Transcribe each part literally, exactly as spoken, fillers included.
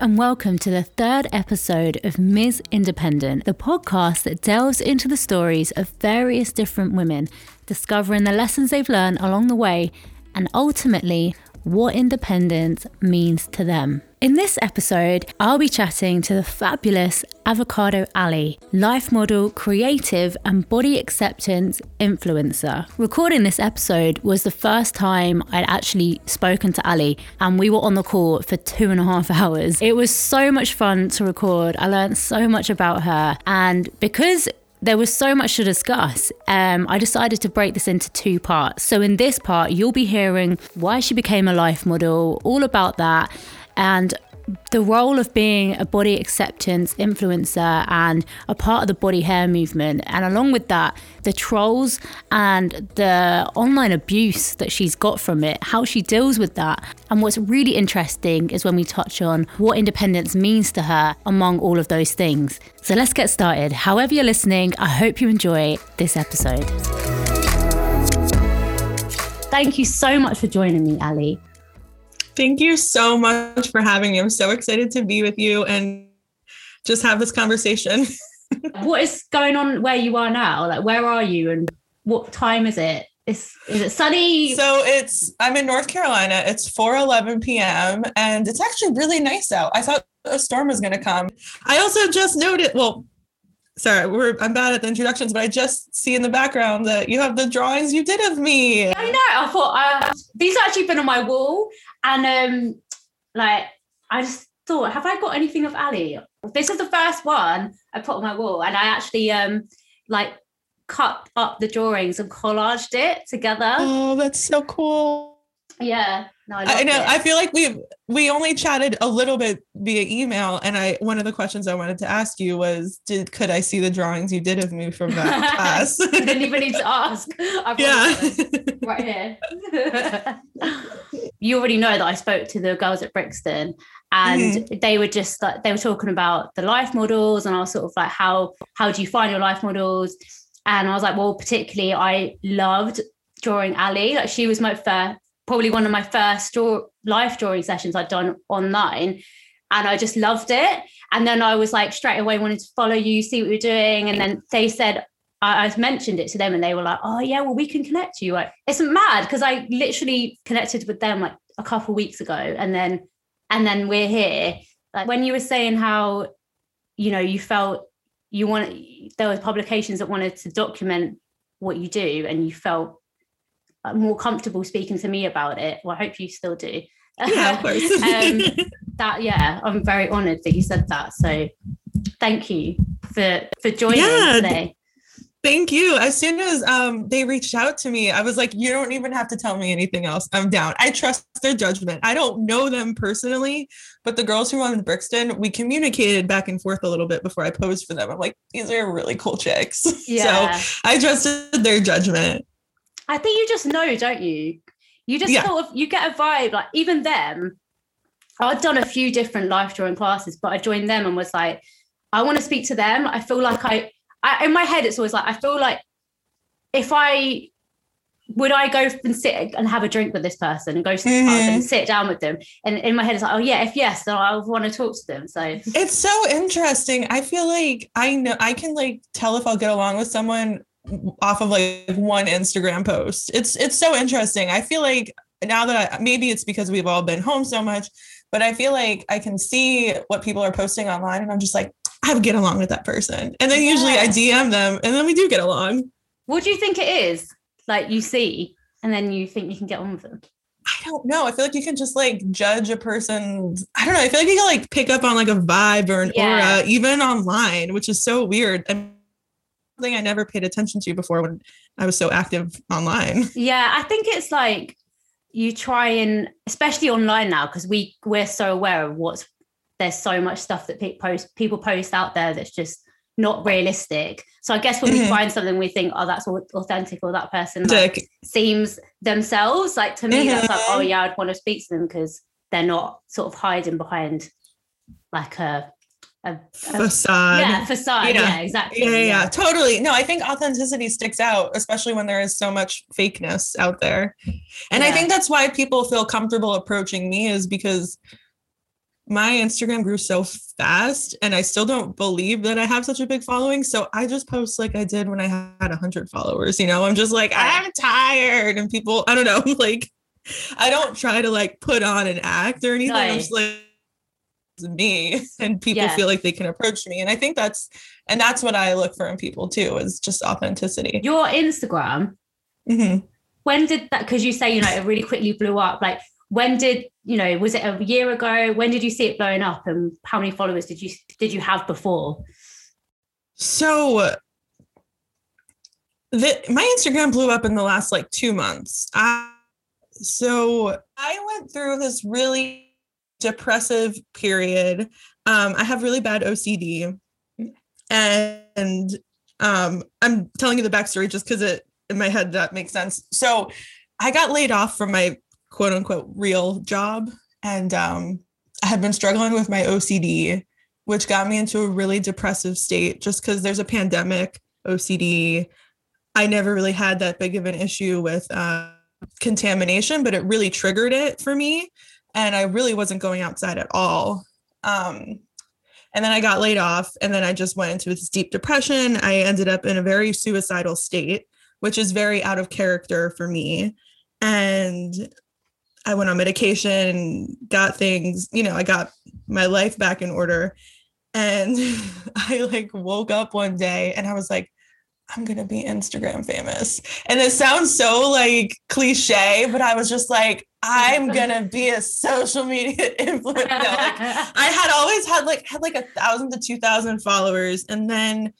and welcome to the third episode of Miz Independent, the podcast that delves into the stories of various different women, discovering the lessons they've learned along the way and ultimately what independence means to them. In this episode, I'll be chatting to the fabulous Avocado Ali, life model, creative and body acceptance influencer. Recording this episode was the first time I'd actually spoken to Ali, and we were on the call for two and a half hours. It was so much fun to record. I learned so much about her, and because there was so much to discuss, Um, I decided to break this into two parts. So in this part, you'll be hearing why she became a life model, all about that, and the role of being a body acceptance influencer and a part of the body hair movement. And along with that, the trolls and the online abuse that she's got from it, how she deals with that. And what's really interesting is when we touch on what independence means to her among all of those things. So let's get started. However you're listening, I hope you enjoy this episode. Thank you so much for joining me, Ali. Thank you so much for having me. I'm so excited to be with you and just have this conversation. What is going on where you are now? Like, where are you and what time is it? Is, is it sunny? So it's, I'm in North Carolina. It's four eleven p.m. and it's actually really nice out. I thought a storm was going to come. I also just noted, well, Sorry, we're, I'm bad at the introductions, but I just see in the background that you have the drawings you did of me. Yeah, I know. I thought, uh, these have actually been on my wall. And um, like, I just thought, have I got anything of Ali? This is the first one I put on my wall. And I actually um, like cut up the drawings and collaged it together. Oh, that's so cool. Yeah. No, I, I know. It. I feel like we we only chatted a little bit via email, and I one of the questions I wanted to ask you was, did could I see the drawings you did of me from that class? You didn't even need to ask. I've yeah, right here. You already know that I spoke to the girls at Brixton, and mm-hmm. they were just like they were talking about the life models, and I was sort of like, how how do you find your life models? And I was like, well, particularly I loved drawing Ali. Like, she was my first. Probably one of my first draw, life drawing sessions I'd done online, and I just loved it. And then I was like straight away wanted to follow you, see what you're doing. And then they said, I, I mentioned it to them, and they were like, "Oh yeah, well we can connect you." Like, it's mad because I literally connected with them like a couple of weeks ago, and then and then we're here. Like, when you were saying how, you know, you felt you want there were publications that wanted to document what you do, and you felt more comfortable speaking to me about it. Well, I hope you still do. Yeah, of course. um, that yeah, I'm very honoured that you said that. So, thank you for for joining yeah, today. Thank you. As soon as um they reached out to me, I was like, you don't even have to tell me anything else. I'm down. I trust their judgment. I don't know them personally, but the girls who were on Brixton, we communicated back and forth a little bit before I posed for them. I'm like, these are really cool chicks. Yeah. So I trusted their judgment. I think you just know, don't you? You just yeah. sort of, you get a vibe, like even them. I've done a few different life drawing classes, but I joined them and was like, I want to speak to them. I feel like I, I, in my head, it's always like, I feel like if I, would I go and sit and have a drink with this person and go to the mm-hmm. pub and sit down with them? And in my head, it's like, oh yeah, if yes, then I want to talk to them. So it's so interesting. I feel like I know, I can like tell if I'll get along with someone off of like one Instagram post. It's it's so interesting. I feel like now that I, maybe it's because we've all been home so much, but I feel like I can see what people are posting online, and I'm just like, I would get along with that person. And then yeah. usually I D M them, and then we do get along. What do you think it is? Like, you see, and then you think you can get on with them. I don't know. I feel like you can just like judge a person. I don't know. I feel like you can like pick up on like a vibe or an yeah. aura, even online, which is so weird. I mean, something I never paid attention to before when I was so active online. Yeah, I think it's like you try and, especially online now, because we we're so aware of what's there's so much stuff that people post people post out there that's just not realistic. So I guess when mm-hmm. we find something, we think, oh, that's authentic, or that person like, seems themselves. Like, to me, mm-hmm. that's like, oh yeah, I'd want to speak to them because they're not sort of hiding behind like a. A, a, facade yeah facade yeah, yeah exactly yeah, yeah yeah totally no I think authenticity sticks out, especially when there is so much fakeness out there. And yeah. I think that's why people feel comfortable approaching me, is because my Instagram grew so fast, and I still don't believe that I have such a big following. So I just post like I did when I had one hundred followers, you know, I'm just like, I'm tired. And people, I don't know, like, I don't try to like put on an act or anything. Right. I'm just like, me, and people yeah. feel like they can approach me. And I think that's, and that's what I look for in people too, is just authenticity. Your Instagram, mm-hmm. when did that, because you say, you know, it really quickly blew up, like when did, you know, was it a year ago? When did you see it blowing up, and how many followers did you did you have before? So the, my Instagram blew up in the last like two months. I, so I went through this really depressive period. Um, I have really bad O C D, and um, I'm telling you the backstory just because it in my head that makes sense. So I got laid off from my quote unquote real job, and um, I had been struggling with my O C D, which got me into a really depressive state just because there's a pandemic. O C D, I never really had that big of an issue with uh, contamination, but it really triggered it for me. And I really wasn't going outside at all. Um, and then I got laid off, and then I just went into this deep depression. I ended up in a very suicidal state, which is very out of character for me. And I went on medication, got things, you know, I got my life back in order. And I like woke up one day and I was like, I'm going to be Instagram famous. And it sounds so like cliche, but I was just like, I'm going to be a social media influencer. No, like, I had always had like, had like a thousand to two thousand followers. And then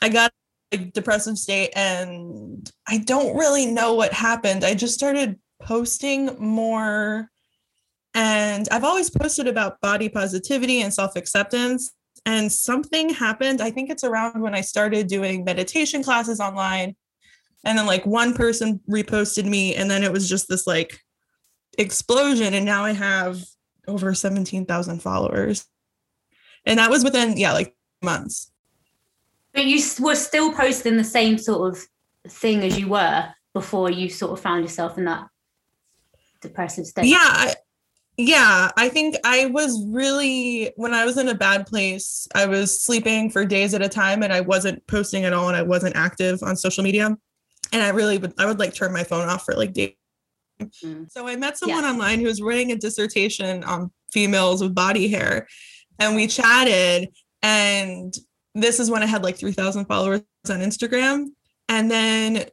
I got a depressive state, and I don't really know what happened. I just started posting more, and I've always posted about body positivity and self-acceptance. And something happened. I think it's around when I started doing meditation classes online, and then like one person reposted me, and then it was just this like explosion. And now I have over seventeen thousand followers, and that was within, yeah, like months. But you were still posting the same sort of thing as you were before you sort of found yourself in that depressive state. Yeah. I- Yeah, I think I was really, when I was in a bad place, I was sleeping for days at a time, and I wasn't posting at all, and I wasn't active on social media. And I really would, I would like turn my phone off for like days. Mm-hmm. So I met someone yeah. online who was writing a dissertation on females with body hair, and we chatted. And this is when I had like three thousand followers on Instagram. And then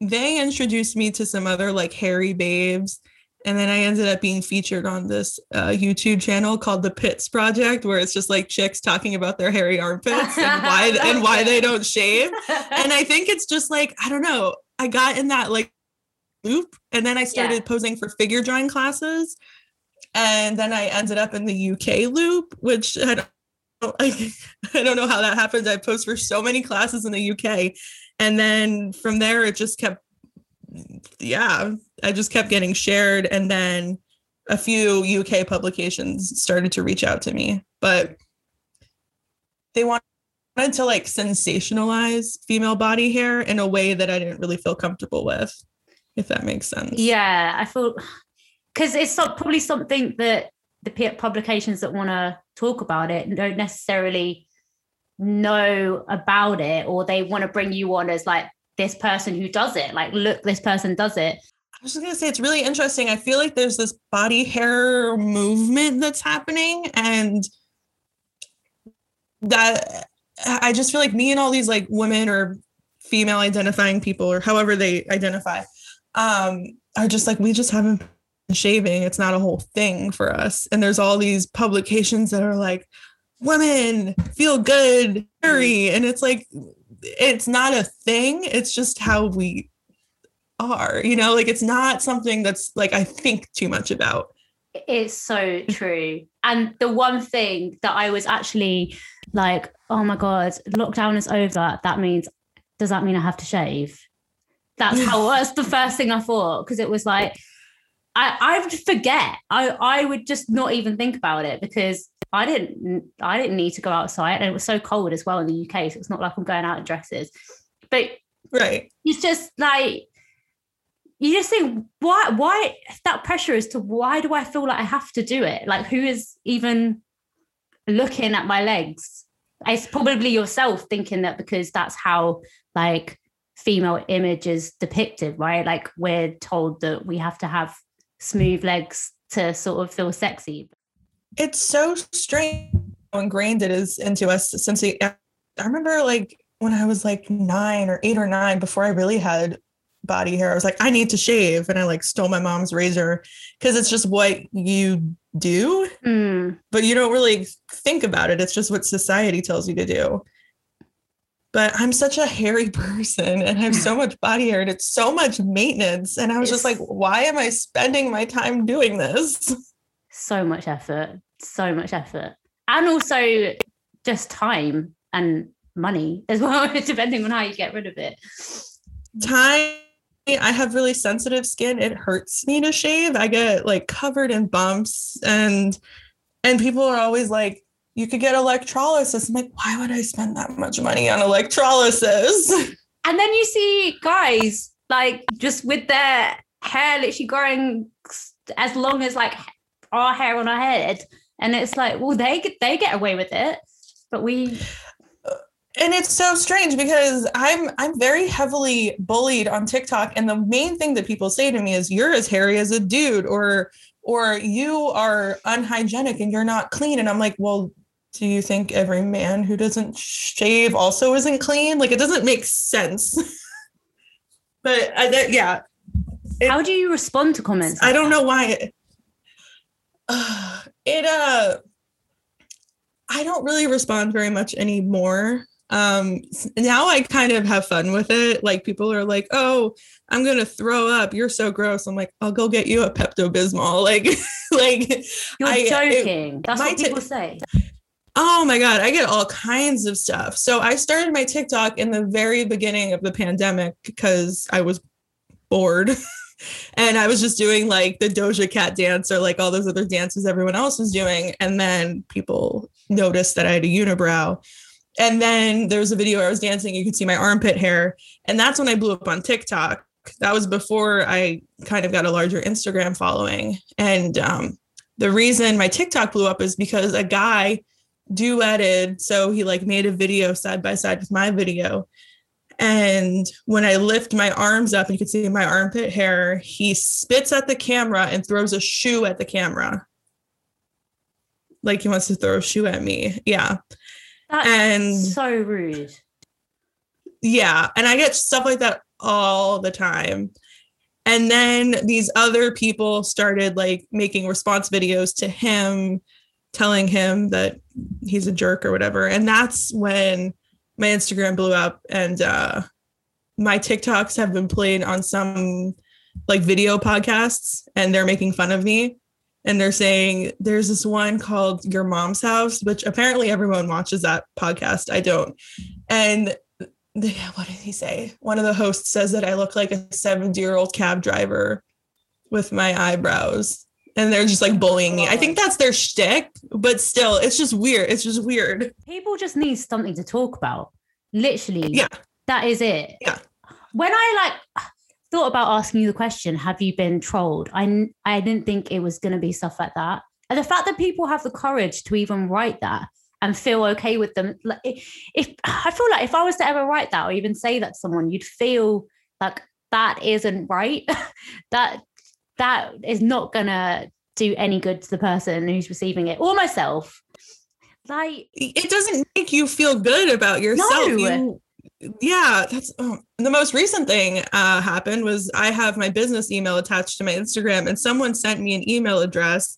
they introduced me to some other like hairy babes. And then I ended up being featured on this uh, YouTube channel called The Pits Project, where it's just like chicks talking about their hairy armpits and why and why they don't shave. And I think it's just like, I don't know, I got in that like loop, and then I started yeah. posing for figure drawing classes. And then I ended up in the U K loop, which I don't, I, I don't know how that happens. I post for so many classes in the U K. And then from there, it just kept yeah, I just kept getting shared. And then a few U K publications started to reach out to me, but they wanted to like sensationalize female body hair in a way that I didn't really feel comfortable with, if that makes sense. Yeah, I feel, because it's probably something that the publications that want to talk about it don't necessarily know about it, or they want to bring you on as like, this person who does it, like, look, this person does it. I was just going to say, it's really interesting. I feel like there's this body hair movement that's happening, and that I just feel like me and all these like women or female identifying people, or however they identify, um, are just like, we just haven't been shaving. It's not a whole thing for us. And there's all these publications that are like, women feel good, hairy. And it's like, it's not a thing. It's just how we are, you know, like, it's not something that's like, I think too much about. It's so true. And the one thing that I was actually like, oh my God, lockdown is over. That means, does that mean I have to shave? That's how, that's the first thing I thought. Cause it was like, I, I would forget. I, I would just not even think about it, because I didn't I didn't need to go outside, and it was so cold as well in the U K, so it's not like I'm going out in dresses. But right. It's just like, you just think, why why that pressure as to why do I feel like I have to do it? Like, who is even looking at my legs. It's probably yourself thinking that, because that's how like female image is depicted, right? Like we're told that we have to have smooth legs to sort of feel sexy. It's so strange how ingrained it is into us since the, I remember like when I was like nine or eight or nine, before I really had body hair, I was like, I need to shave. And I like stole my mom's razor because it's just what you do, mm. but you don't really think about it. It's just what society tells you to do. But I'm such a hairy person and I have so much body hair and it's so much maintenance. And I was it's just like, why am I spending my time doing this? So much effort, so much effort. And also just time and money as well, depending on how you get rid of it. Time. I have really sensitive skin. It hurts me to shave. I get like covered in bumps, and and people are always like, you could get electrolysis. I'm like, why would I spend that much money on electrolysis? And then you see guys like just with their hair literally growing as long as like our hair on our head, and it's like, well, they they get away with it, but we. And it's so strange because I'm I'm very heavily bullied on TikTok. And the main thing that people say to me is, you're as hairy as a dude, or or you are unhygienic and you're not clean. And I'm like, well, do you think every man who doesn't shave also isn't clean? Like, it doesn't make sense. But I, that, yeah. It, how do you respond to comments? Like I don't that? know why. It, uh, it uh, I don't really respond very much anymore. Um, now I kind of have fun with it. Like people are like, oh, I'm going to throw up. You're so gross. I'm like, I'll go get you a Pepto-Bismol. Like, like you're I, joking. It, That's what people t- say. Oh my God. I get all kinds of stuff. So I started my TikTok in the very beginning of the pandemic because I was bored and I was just doing like the Doja Cat dance or like all those other dances everyone else was doing. And then people noticed that I had a unibrow. And then there was a video where I was dancing. You could see my armpit hair. And that's when I blew up on TikTok. That was before I kind of got a larger Instagram following. And um, the reason my TikTok blew up is because a guy duetted. So he like made a video side by side with my video. And when I lift my arms up and you can see my armpit hair, he spits at the camera and throws a shoe at the camera. Like he wants to throw a shoe at me. Yeah. That's and so rude. Yeah. And I get stuff like that all the time. And then these other people started like making response videos to him, telling him that he's a jerk or whatever. And that's when my Instagram blew up, and uh, my TikToks have been played on some like video podcasts, and they're making fun of me. And they're saying there's this one called Your Mom's House, which apparently everyone watches that podcast. I don't. And they, what did he say? One of the hosts says that I look like a seventy-year-old cab driver with my eyebrows. And they're just like bullying me. I think that's their shtick, but still, it's just weird. It's just weird. People just need something to talk about. Literally. Yeah. That is it. Yeah. When I like... thought about asking you the question, have you been trolled? I, I didn't think it was going to be stuff like that. And the fact that people have the courage to even write that and feel okay with them. Like if, if I feel like if I was to ever write that or even say that to someone, you'd feel like that isn't right. that that is not going to do any good to the person who's receiving it or myself. Like it doesn't make you feel good about yourself. No. You- Yeah, that's oh. The most recent thing uh, happened was I have my business email attached to my Instagram, and someone sent me an email address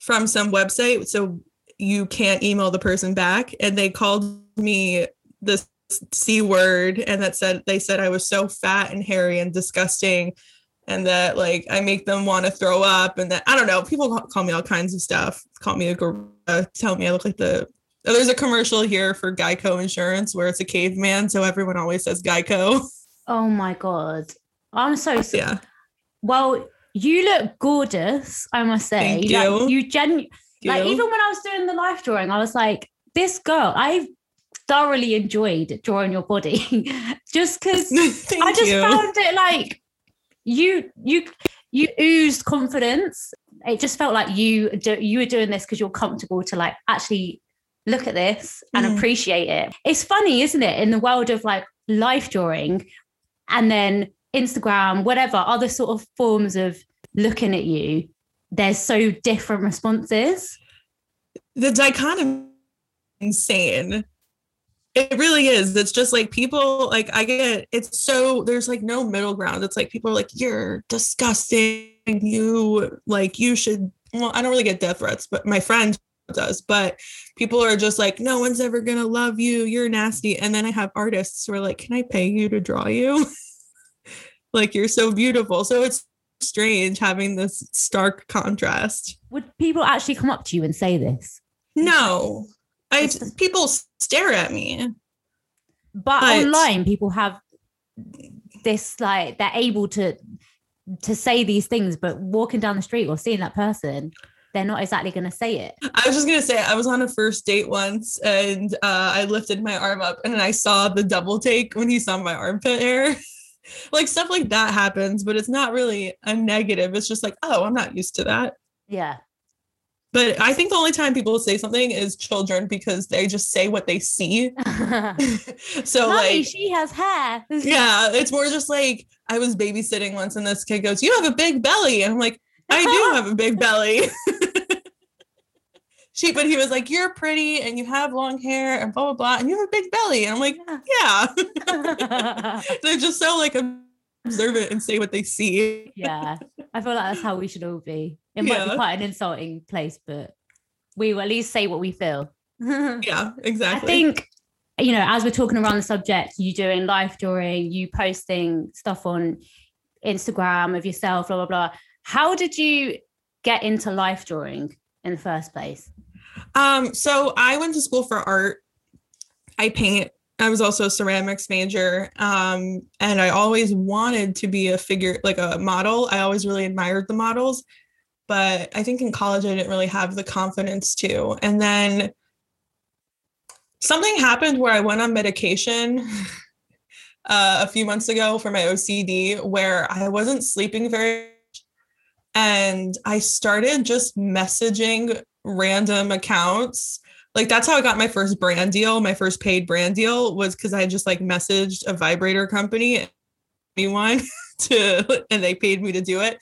from some website. So you can't email the person back. And they called me the C word. And that said, they said I was so fat and hairy and disgusting, and that like I make them want to throw up. And that I don't know. People call me all kinds of stuff, call me a gorilla, tell me I look like the Oh, there's a commercial here for Geico insurance where it's a caveman, so everyone always says Geico. Oh my God. I'm so sorry. Yeah. Well, you look gorgeous, I must say. Thank you. Like, you genu- you. Like even when I was doing the life drawing, I was like, this girl, I thoroughly enjoyed drawing your body. just because I just you. found it like you you you oozed confidence. It just felt like you do- you were doing this because you're comfortable to like actually look at this and mm. appreciate it. It's funny, isn't it? In the world of like life drawing and then Instagram, whatever, other sort of forms of looking at you, there's so different responses. The dichotomy is insane. It really is. It's just like people, like I get, it's so, there's like no middle ground. It's like people are like, you're disgusting. You like, you should, well, I don't really get death threats, but my friend does, but people are just like, no one's ever going to love you. You're nasty. And then I have artists who are like, can I pay you to draw you? Like, you're so beautiful. So it's strange having this stark contrast. Would people actually come up to you and say this? No, I people stare at me. But, but online, people have this, like, they're able to to say these things, but walking down the street or seeing that person, they're not exactly going to say it. I was just going to say, I was on a first date once and uh, I lifted my arm up and I saw the double take when he saw my armpit hair. Like, stuff like that happens, but it's not really a negative. It's just like, oh, I'm not used to that. Yeah. But I think the only time people say something is children, because they just say what they see. So Mommy, like, she has hair. Yeah. It's more just like, I was babysitting once and this kid goes, you have a big belly. And I'm like, I do have a big belly. She, but he was like, you're pretty and you have long hair and blah, blah, blah. And you have a big belly. And I'm like, yeah. They're just so like observant and say what they see. Yeah. I feel like that's how we should all be. It might yeah. be quite an insulting place, but we will at least say what we feel. Yeah, exactly. I think, you know, as we're talking around the subject, you doing life drawing, you posting stuff on Instagram of yourself, blah, blah, blah. How did you get into life drawing in the first place? Um, so I went to school for art. I paint. I was also a ceramics major, um, and I always wanted to be a figure, like a model. I always really admired the models, but I think in college, I didn't really have the confidence to. And then something happened where I went on medication uh, a few months ago for my O C D, where I wasn't sleeping very much, and I started just messaging random accounts. Like, that's how I got my first brand deal. My first paid brand deal was because I just like messaged a vibrator company, anyone, to, and they paid me to do it.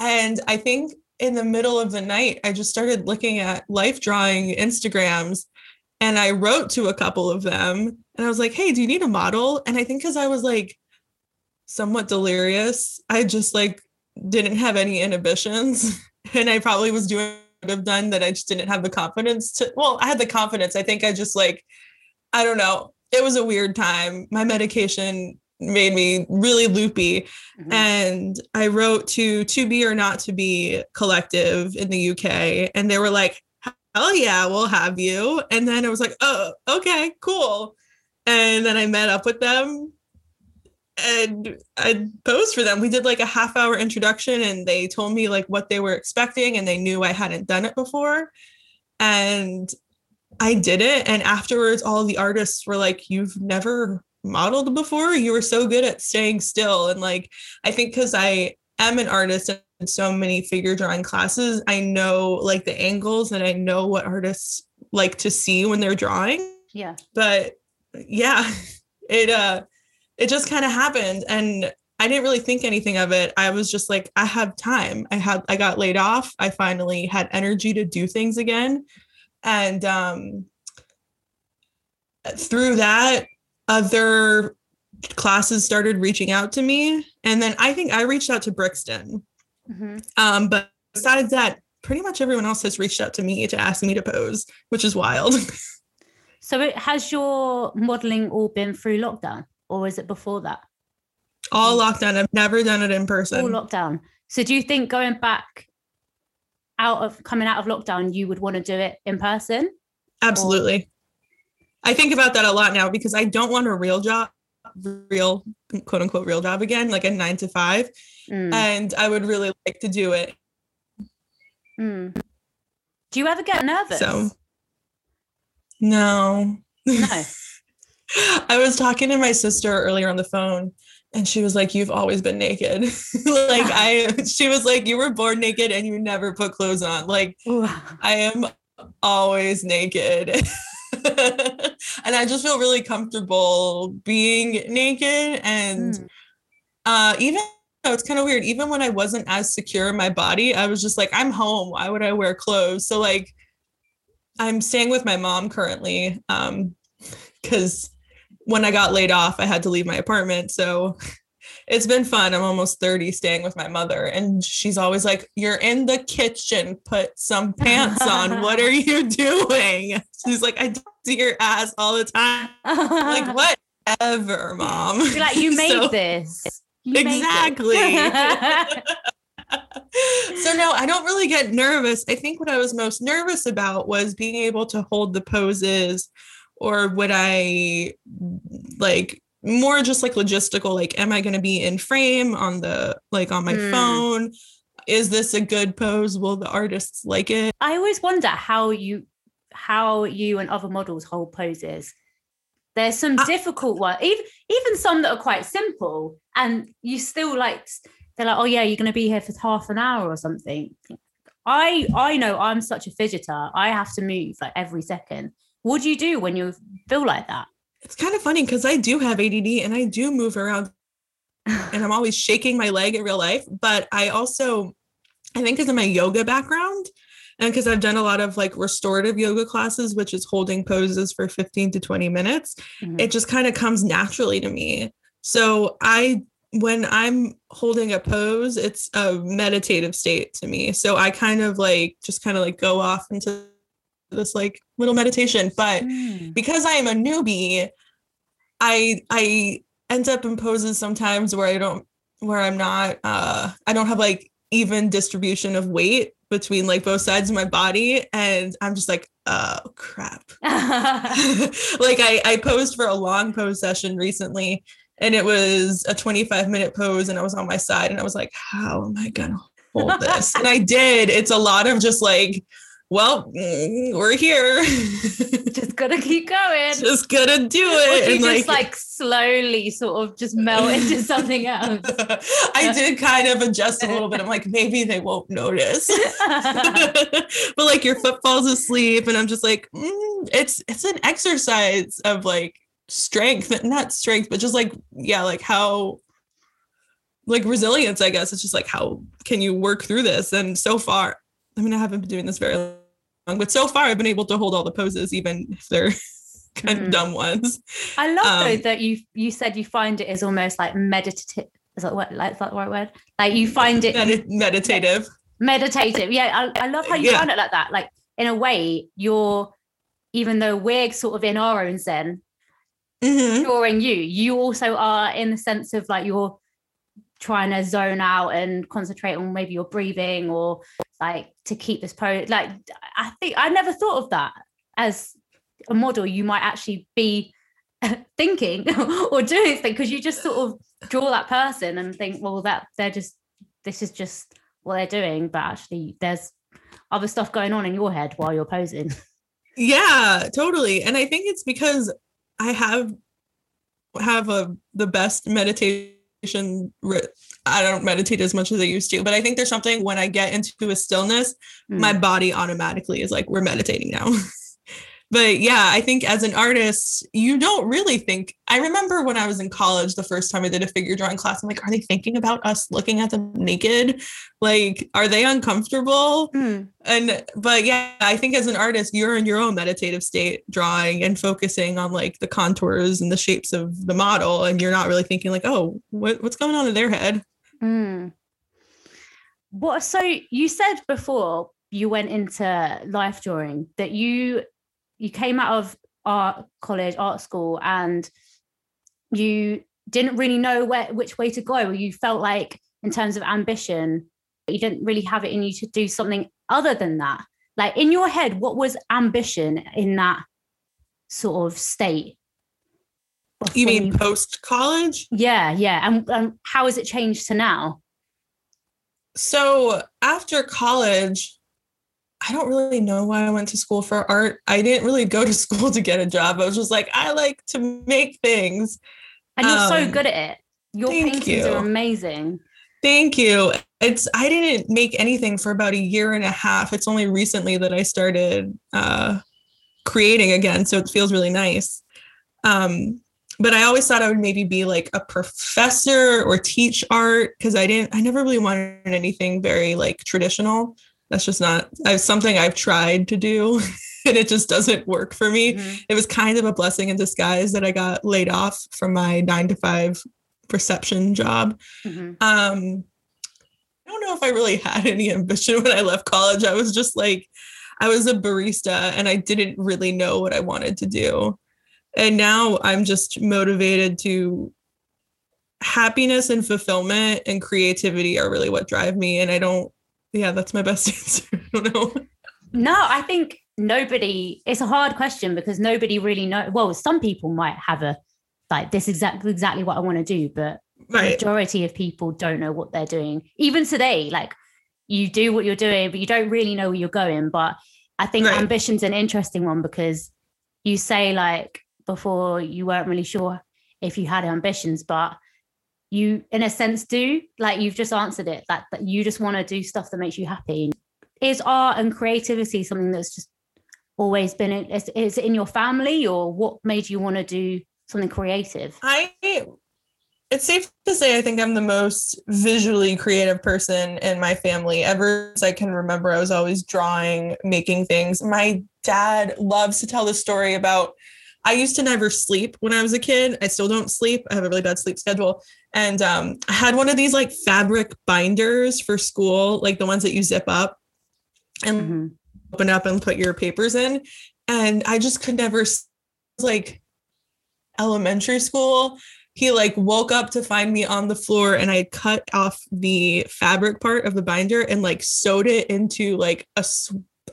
And I think in the middle of the night, I just started looking at life drawing Instagrams, and I wrote to a couple of them and I was like, hey, do you need a model? And I think because I was like somewhat delirious, I just like didn't have any inhibitions, and I probably was doing have done that. I just didn't have the confidence to, well, I had the confidence. I think I just like, I don't know. It was a weird time. My medication made me really loopy. Mm-hmm. And I wrote to To Be or Not To Be collective in the U K. And they were like, hell yeah, we'll have you. And then I was like, oh, okay, cool. And then I met up with them and I posed for them. We did like a half hour introduction and they told me like what they were expecting, and they knew I hadn't done it before, and I did it. And afterwards, all the artists were like, you've never modeled before. You were so good at staying still. And like, I think because I am an artist in so many figure drawing classes, I know like the angles and I know what artists like to see when they're drawing. Yeah. But yeah, it, uh, It just kind of happened, and I didn't really think anything of it. I was just like, I have time. I had, I got laid off. I finally had energy to do things again. And um, through that, other classes started reaching out to me. And then I think I reached out to Brixton. Mm-hmm. Um, but besides that, pretty much everyone else has reached out to me to ask me to pose, which is wild. So it, has your modeling all been through lockdown? Or is it before that? All lockdown. I've never done it in person. All lockdown. So do you think going back out of coming out of lockdown, you would want to do it in person? Absolutely. Or? I think about that a lot now because I don't want a real job, real quote unquote real job again, like a nine to five. Mm. And I would really like to do it. Mm. Do you ever get nervous? So, no. No. I was talking to my sister earlier on the phone and she was like, you've always been naked. Like I, she was like, you were born naked and you never put clothes on. Like, I am always naked. And I just feel really comfortable being naked. And mm. uh, even though it's kind of weird, even when I wasn't as secure in my body, I was just like, I'm home. Why would I wear clothes? So like, I'm staying with my mom currently um, because when I got laid off, I had to leave my apartment. So it's been fun. I'm almost thirty staying with my mother, and she's always like, you're in the kitchen, put some pants on. What are you doing? She's like, I don't see your ass all the time. I'm like, whatever, mom. You're like, you made so, this. You exactly. Made so no, I don't really get nervous. I think what I was most nervous about was being able to hold the poses, or would I like more just like logistical, like, am I going to be in frame on the, like on my mm. phone? Is this a good pose? Will the artists like it? I always wonder how you, how you and other models hold poses. There's some I, difficult ones, even, even some that are quite simple, and you still like, they're like, oh yeah, you're going to be here for half an hour or something. I, I know I'm such a fidgeter. I have to move like every second. What do you do when you feel like that? It's kind of funny because I do have A D D and I do move around and I'm always shaking my leg in real life. But I also, I think because of my yoga background and because I've done a lot of like restorative yoga classes, which is holding poses for fifteen to twenty minutes, mm-hmm. it just kind of comes naturally to me. So I, when I'm holding a pose, it's a meditative state to me. So I kind of like, just kind of like go off into this like little meditation, but mm. because I am a newbie, I I end up in poses sometimes where I don't, where I'm not, uh, I don't have like even distribution of weight between like both sides of my body, and I'm just like, oh crap. Like I I posed for a long pose session recently, and it was a twenty-five minute pose, and I was on my side, and I was like, how am I gonna hold this? And I did. It's a lot of just like, well, we're here. Just gotta keep going. Just gotta do it. Or do you and just like, like slowly sort of just melt into something else? I did kind of adjust a little bit. I'm like, maybe they won't notice. But like your foot falls asleep, and I'm just like, mm, it's it's an exercise of like strength, not strength, but just like, yeah, like how, like resilience, I guess. It's just like, how can you work through this? And so far, I mean, I haven't been doing this very long, but so far I've been able to hold all the poses, even if they're kind mm. of dumb ones. I love um, though that you you said you find it is almost like meditative. Is that what? Like, is that the right word? Like you find it med- meditative. Meditative, yeah. I, I love how you yeah. found it like that. Like in a way, you're, even though we're sort of in our own zen, mm-hmm. you're in you. You also are in the sense of like you're trying to zone out and concentrate on maybe your breathing or like to keep this pose. Like I think I never thought of that as a model. You might actually be thinking or doing things because you just sort of draw that person and think, well, that they're just, this is just what they're doing. But actually there's other stuff going on in your head while you're posing. Yeah, totally. And I think it's because I have, have a, the best meditation. I don't meditate as much as I used to, but I think there's something when I get into a stillness, mm. my body automatically is like, we're meditating now. But yeah, I think as an artist, you don't really think. I remember when I was in college, the first time I did a figure drawing class, I'm like, are they thinking about us looking at them naked? Like, are they uncomfortable? Mm. And, but yeah, I think as an artist, you're in your own meditative state, drawing and focusing on like the contours and the shapes of the model. And you're not really thinking like, oh, what, what's going on in their head? Mm. What? So you said before you went into life drawing that you... you came out of art college, art school, and you didn't really know where, which way to go. You felt like in terms of ambition, you didn't really have it in you to do something other than that. Like in your head, what was ambition in that sort of state? You mean post-college? Yeah, yeah. And, and how has it changed to now? So after college, I don't really know why I went to school for art. I didn't really go to school to get a job. I was just like, I like to make things. And you're um, so good at it. Your paintings you. are amazing. Thank you. It's, I didn't make anything for about a year and a half. It's only recently that I started uh, creating again. So it feels really nice. Um, but I always thought I would maybe be like a professor or teach art, because I didn't, I never really wanted anything very like traditional. That's just not I, something I've tried to do and it just doesn't work for me. Mm-hmm. It was kind of a blessing in disguise that I got laid off from my nine to five reception job. Mm-hmm. Um, I don't know if I really had any ambition when I left college. I was just like, I was a barista and I didn't really know what I wanted to do. And now I'm just motivated to happiness and fulfillment and creativity are really what drive me. And I don't, yeah, that's my best answer. I don't know. No, I think nobody, it's a hard question because nobody really know. Well, some people might have a, like, this is exactly, exactly what I want to do, but right. The majority of people don't know what they're doing. Even today, like you do what you're doing, but you don't really know where you're going. But I think right. ambition's an interesting one because you say like, before you weren't really sure if you had ambitions, but you in a sense do, like you've just answered it, that, that you just want to do stuff that makes you happy. Is art and creativity something that's just always been in, is, is it in your family, or what made you want to do something creative? I it's safe to say I think I'm the most visually creative person in my family. Ever since I can remember, I was always drawing, making things. My dad loves to tell the story about I used to never sleep when I was a kid. I still don't sleep. I have a really bad sleep schedule. And um, I had one of these like fabric binders for school, like the ones that you zip up and mm-hmm. open up and put your papers in. And I just could never, like elementary school. He like woke up to find me on the floor and I cut off the fabric part of the binder and like sewed it into like a,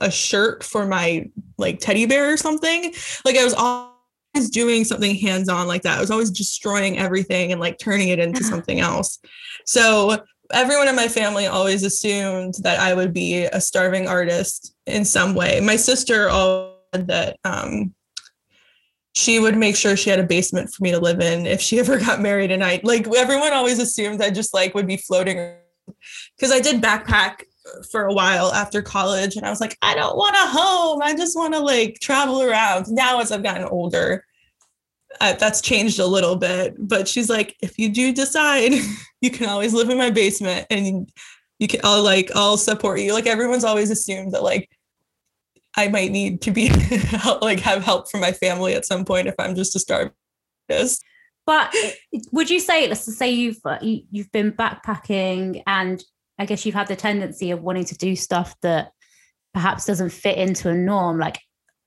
a shirt for my like teddy bear or something. Like I was all, is doing something hands-on like that. I was always destroying everything and like turning it into something else. So everyone in my family always assumed that I would be a starving artist in some way. My sister always said that um, she would make sure she had a basement for me to live in if she ever got married. And I like everyone always assumed I just like would be floating around, because I did backpack for a while after college. And I was like, I don't want a home. I just want to like travel around. Now, as I've gotten older, uh, that's changed a little bit, but she's like, if you do decide, you can always live in my basement and you can, I'll like, I'll support you. Like everyone's always assumed that like, I might need to be like have help from my family at some point if I'm just a starving artist. But would you say, let's say you've, you've been backpacking and I guess you've had the tendency of wanting to do stuff that perhaps doesn't fit into a norm. Like,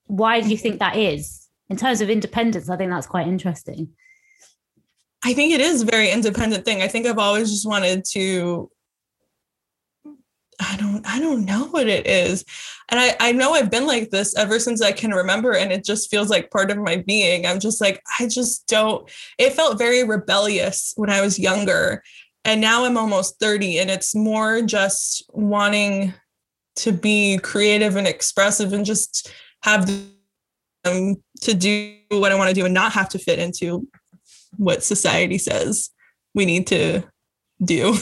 why do you think that is? In terms of independence, I think that's quite interesting. I think it is a very independent thing. I think I've always just wanted to, I don't, I don't know what it is. And I, I know I've been like this ever since I can remember. And it just feels like part of my being. I'm just like, I just don't, it felt very rebellious when I was younger. And now I'm almost thirty and it's more just wanting to be creative and expressive and just have the um, to do what I want to do and not have to fit into what society says we need to do.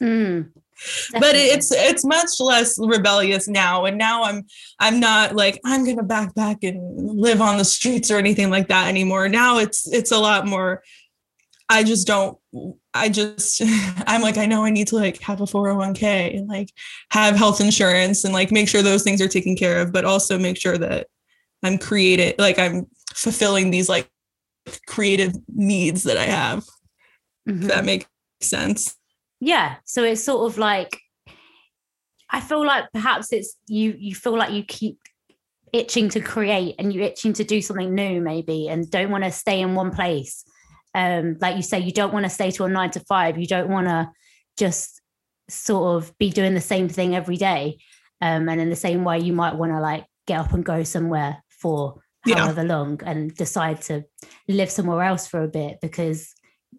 Mm, but it's it's much less rebellious now. And now I'm I'm not like I'm going to backpack and live on the streets or anything like that anymore. Now it's it's a lot more. I just don't, I just, I'm like, I know I need to like have a four oh one k and like have health insurance and like make sure those things are taken care of, but also make sure that I'm creative, like I'm fulfilling these like creative needs that I have. Mm-hmm. If that makes sense. Yeah. So it's sort of like, I feel like perhaps it's you, you feel like you keep itching to create and you're itching to do something new maybe, and don't want to stay in one place. Um, like you say, you don't want to stay to a nine to five. You don't want to just sort of be doing the same thing every day. Um, and in the same way, you might want to like get up and go somewhere for however yeah. long and decide to live somewhere else for a bit, because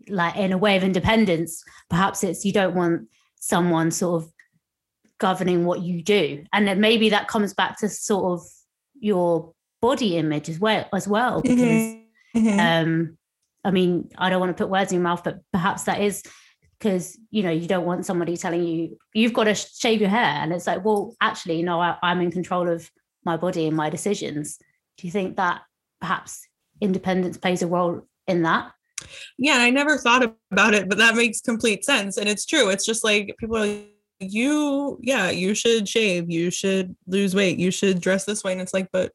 like in a way of independence, perhaps it's you don't want someone sort of governing what you do. And then maybe that comes back to sort of your body image as well, as well, because mm-hmm. Mm-hmm. Um, I mean, I don't want to put words in your mouth, but perhaps that is because, you know, you don't want somebody telling you, you've got to shave your hair. And it's like, well, actually, no, I, I'm in control of my body and my decisions. Do you think that perhaps independence plays a role in that? Yeah, I never thought about it, but that makes complete sense. And it's true. It's just like people are like, you, yeah, you should shave, you should lose weight, you should dress this way. And it's like, but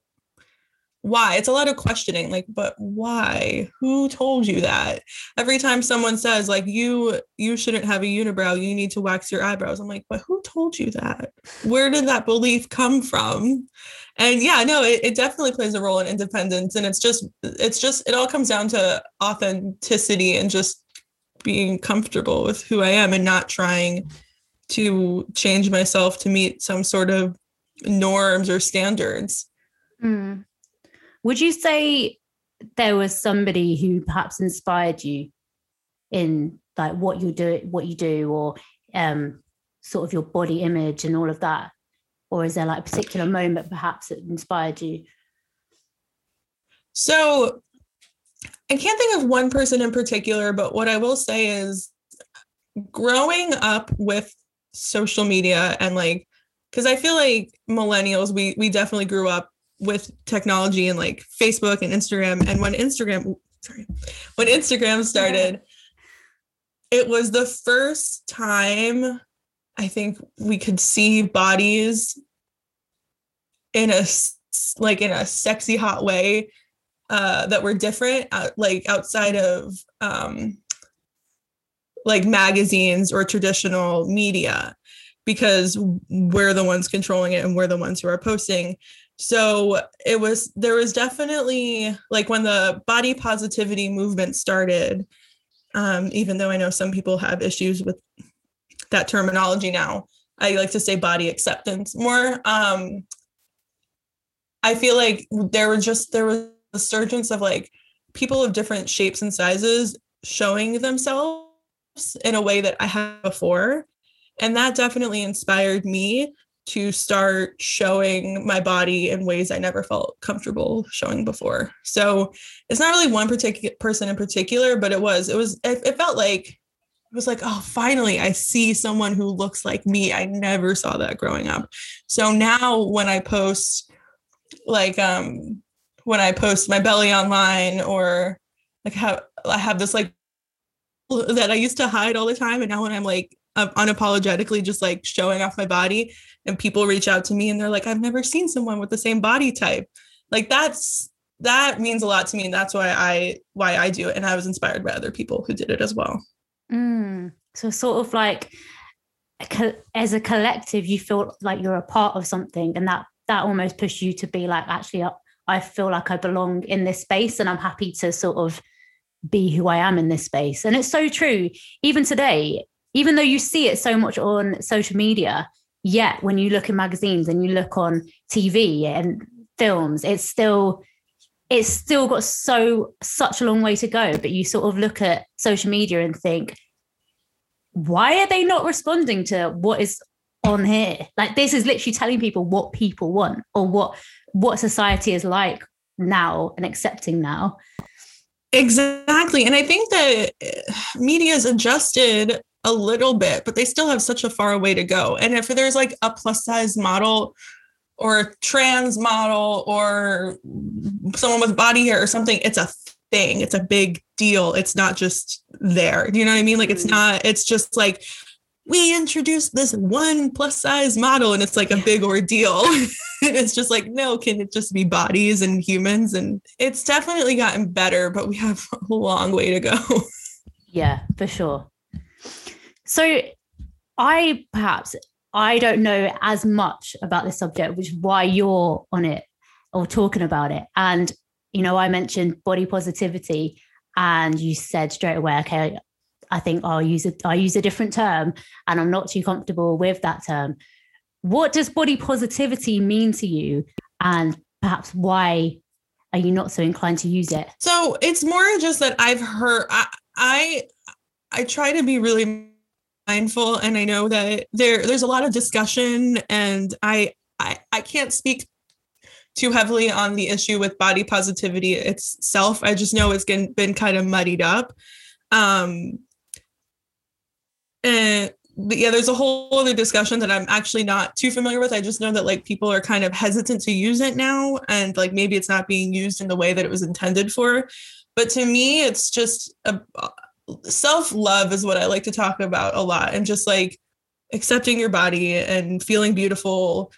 why? It's a lot of questioning, like, but why? Who told you that? Every time someone says like, you, you shouldn't have a unibrow, you need to wax your eyebrows. I'm like, but who told you that? Where did that belief come from? And yeah, no, it, it definitely plays a role in independence. And it's just, it's just, it all comes down to authenticity and just being comfortable with who I am and not trying to change myself to meet some sort of norms or standards. Mm. Would you say there was somebody who perhaps inspired you in like what you do, what you do, or um, sort of your body image and all of that? Or is there like a particular moment perhaps that inspired you? So I can't think of one person in particular, but what I will say is growing up with social media and like, because I feel like millennials, we we definitely grew up with technology and like Facebook and Instagram. And when Instagram, sorry, when Instagram started, it was the first time I think we could see bodies in a, like in a sexy hot way uh, that were different, uh, like outside of um, like magazines or traditional media, because we're the ones controlling it and we're the ones who are posting. So it was, there was definitely like when the body positivity movement started, um, even though I know some people have issues with that terminology now, I like to say body acceptance more. Um, I feel like there were just, there was a surgence of like people of different shapes and sizes showing themselves in a way that I had before. And that definitely inspired me to start showing my body in ways I never felt comfortable showing before. So it's not really one particular person in particular, but it was, it was, it, it felt like, it was like, oh, finally, I see someone who looks like me. I never saw that growing up. So now when I post, like, um, when I post my belly online, or like how I have this, like that I used to hide all the time. And now when I'm like, I'm unapologetically just like showing off my body, and people reach out to me and they're like, I've never seen someone with the same body type. Like that's, that means a lot to me. And that's why I, why I do it. And I was inspired by other people who did it as well. Mm. So sort of like as a collective, you feel like you're a part of something, and that, that almost pushed you to be like, actually, I feel like I belong in this space and I'm happy to sort of be who I am in this space. And it's so true. Even today, even though you see it so much on social media, yet when you look in magazines and you look on T V and films, it's still, it's still got so, such a long way to go. But you sort of look at social media and think, why are they not responding to what is on here? Like this is literally telling people what people want, or what, what society is like now and accepting now. Exactly. And I think that media has adjusted a little bit, but they still have such a far way to go. And if there's like a plus size model or a trans model or someone with body hair or something, it's a thing. It's a big deal. It's not just there. Do you know what I mean? Like it's not, it's just like, we introduced this one plus size model and it's like a big ordeal. It's just like, no, can it just be bodies and humans? And it's definitely gotten better, but we have a long way to go. Yeah, for sure. So I perhaps, I don't know as much about this subject, which is why you're on it or talking about it. And, you know, I mentioned body positivity and you said straight away, okay, I think I'll use a, I'll use a different term and I'm not too comfortable with that term. What does body positivity mean to you? And perhaps why are you not so inclined to use it? So it's more just that I've heard, I, I, I try to be really mindful, and I know that there there's a lot of discussion, and I, I I can't speak too heavily on the issue with body positivity itself. I just know it's been kind of muddied up, um, and But yeah, there's a whole other discussion that I'm actually not too familiar with. I just know that like people are kind of hesitant to use it now, and like maybe it's not being used in the way that it was intended for. But to me, it's just a, self-love is what I like to talk about a lot, and just like accepting your body and feeling beautiful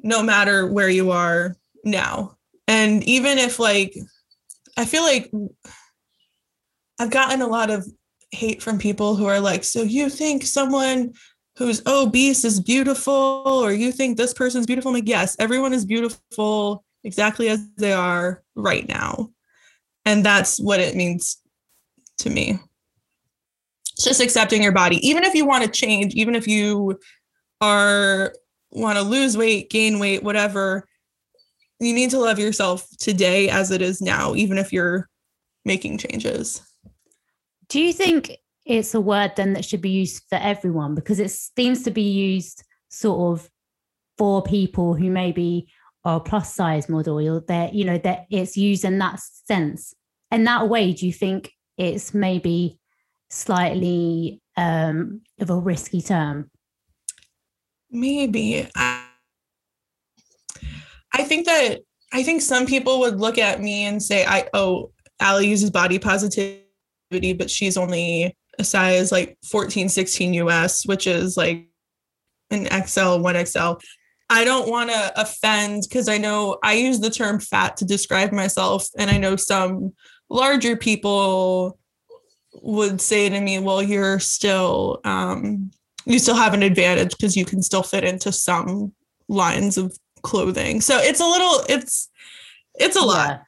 no matter where you are now. And even if like, I feel like I've gotten a lot of hate from people who are like, so you think someone who's obese is beautiful, or you think this person's beautiful? I'm like, yes, everyone is beautiful exactly as they are right now. And that's what it means to me. It's just accepting your body. Even if you want to change, even if you are want to lose weight, gain weight, whatever, you need to love yourself today as it is now, even if you're making changes. Do you think it's a word then that should be used for everyone? Because it seems to be used sort of for people who maybe are a plus size model, or they're, you know, that it's used in that sense. And that way, do you think it's maybe slightly um, of a risky term? Maybe. I, I think that, I think some people would look at me and say, I, oh, Ali uses body positivity, but she's only a size like fourteen, sixteen U S, which is like an X L, one X L. I don't want to offend, because I know I use the term fat to describe myself. And I know some larger people would say to me, well, you're still, um, you still have an advantage because you can still fit into some lines of clothing. So it's a little, it's, it's a yeah. lot.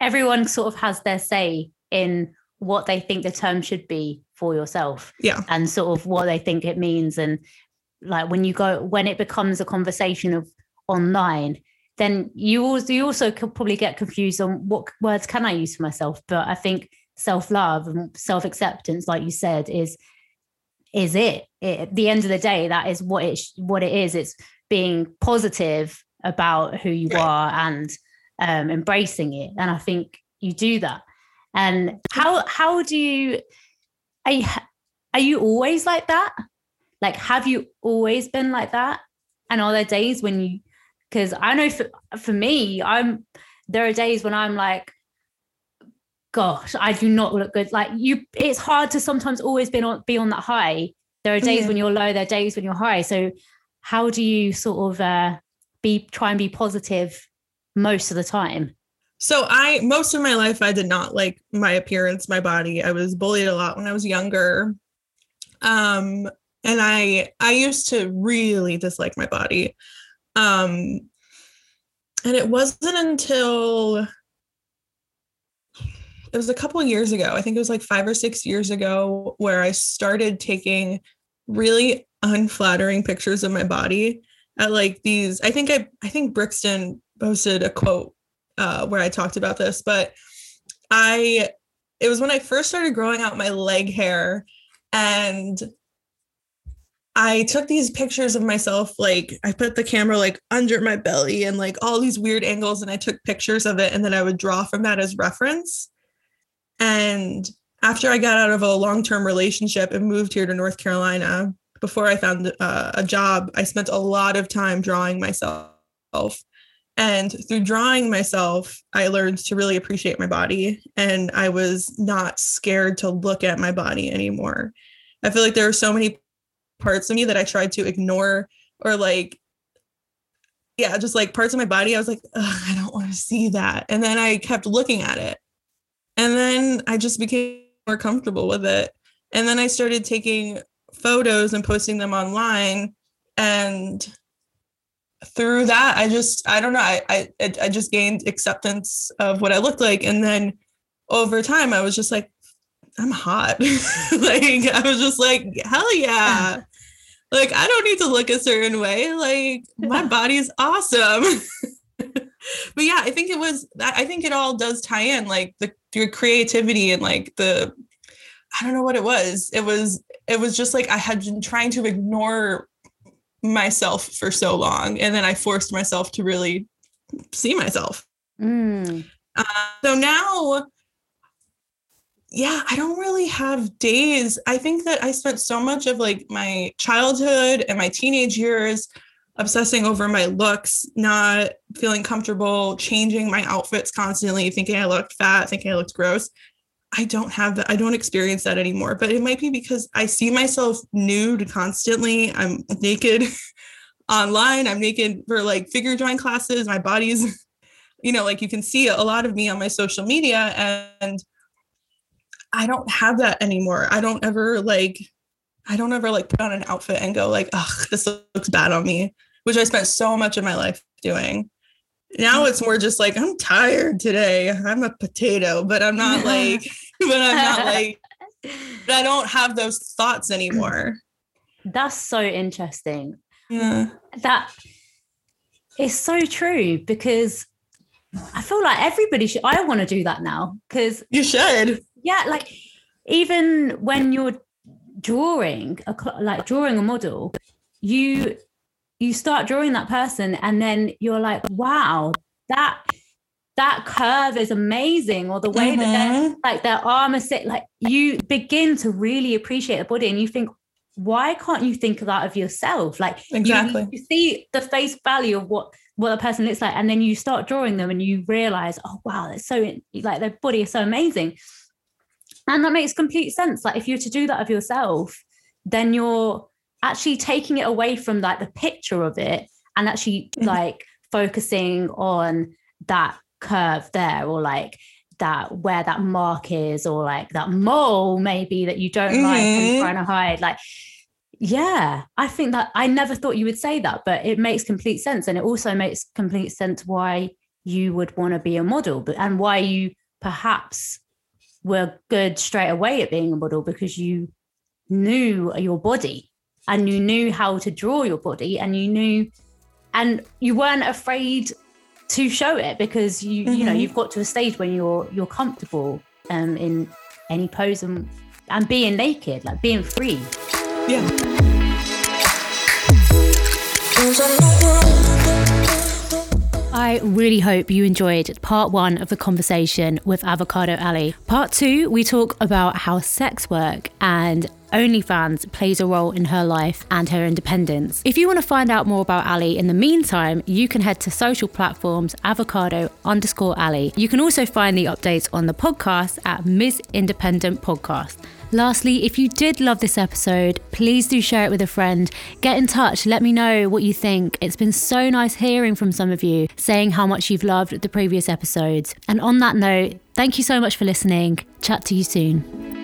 Everyone sort of has their say in what they think the term should be for yourself, yeah, and sort of what they think it means. And like when you go, when it becomes a conversation of online, then you also, you also could probably get confused on what words can I use for myself. But I think self-love and self-acceptance, like you said, is, is it, it at the end of the day, that is what it, what it is. It's being positive about who you right. are and um, embracing it. And I think you do that. And how how do you are, you are you always like that? Like, have you always been like that? And are there days when you, because I know for, for me, I'm there are days when I'm like, gosh, I do not look good. Like you, it's hard to sometimes always be on, be on that high. There are days yeah. when you're low, there are days when you're high. So how do you sort of uh, be try and be positive most of the time? So I, most of my life, I did not like my appearance, my body. I was bullied a lot when I was younger. Um, and I, I used to really dislike my body. Um, and it wasn't until it was a couple of years ago, I think it was like five or six years ago, where I started taking really unflattering pictures of my body at like these, I think I, I think Brixton posted a quote Uh, where I talked about this, but I, it was when I first started growing out my leg hair, and I took these pictures of myself. Like I put the camera like under my belly and like all these weird angles, and I took pictures of it. And then I would draw from that as reference. And after I got out of a long-term relationship and moved here to North Carolina, before I found uh, a job, I spent a lot of time drawing myself. And through drawing myself, I learned to really appreciate my body, and I was not scared to look at my body anymore. I feel like there are so many parts of me that I tried to ignore, or like, yeah, just like parts of my body. I was like, ugh, I don't want to see that. And then I kept looking at it, and then I just became more comfortable with it. And then I started taking photos and posting them online, and through that, I just, I don't know, I, I I just gained acceptance of what I looked like. And then over time, I was just like, I'm hot. Like, I was just like, hell yeah. Like, I don't need to look a certain way. Like, my body's awesome. But yeah, I think it was, I think it all does tie in, like, the your creativity and, like, the, I don't know what it was. It was, it was just like I had been trying to ignore myself for so long, and then I forced myself to really see myself. Mm. Uh, so now yeah, I don't really have days. I think that I spent so much of like my childhood and my teenage years obsessing over my looks, not feeling comfortable, changing my outfits constantly, thinking I looked fat, thinking I looked gross. I don't have that. I don't experience that anymore, but it might be because I see myself nude constantly. I'm naked online. I'm naked for like figure drawing classes. My body's, you know, like you can see a lot of me on my social media, and I don't have that anymore. I don't ever like, I don't ever like put on an outfit and go like, oh, this looks bad on me, which I spent so much of my life doing. Now it's more just like, I'm tired today. I'm a potato, but I'm not like, but I'm not like, but I don't have those thoughts anymore. That's so interesting. Yeah. That is so true, because I feel like everybody should, I want to do that now. Cause you should. Yeah. Like even when you're drawing a, like drawing a model, you, you start drawing that person and then you're like, wow, that, that curve is amazing. Or the way mm-hmm. that they're like their arm is sit, like you begin to really appreciate the body, and you think, why can't you think of that of yourself? Like exactly. you, you see the face value of what, what a person looks like. And then you start drawing them and you realize, oh, wow, that's so like their body is so amazing. And that makes complete sense. Like if you were to do that of yourself, then you're actually taking it away from like the picture of it and actually like focusing on that curve there, or like that where that mark is, or like that mole maybe that you don't mm-hmm. like and trying to hide. Like, yeah, I think that I never thought you would say that, but it makes complete sense. And it also makes complete sense why you would want to be a model, but and why you perhaps were good straight away at being a model, because you knew your body. And you knew how to draw your body, and you knew, and you weren't afraid to show it, because you, mm-hmm. you know, you've got to a stage when you're you're comfortable um, in any pose and and being naked, like being free. Yeah. I really hope you enjoyed part one of the conversation with Avocado Ali. Part two, we talk about how sex work and OnlyFans plays a role in her life and her independence. If you want to find out more about Ali in the meantime, you can head to social platforms avocado underscore Ali. You can also find the updates on the podcast at Miz Independent Podcast. Lastly, if you did love this episode, please do share it with a friend. Get in touch. Let me know what you think. It's been so nice hearing from some of you, saying how much you've loved the previous episodes. And on that note, thank you so much for listening. Chat to you soon.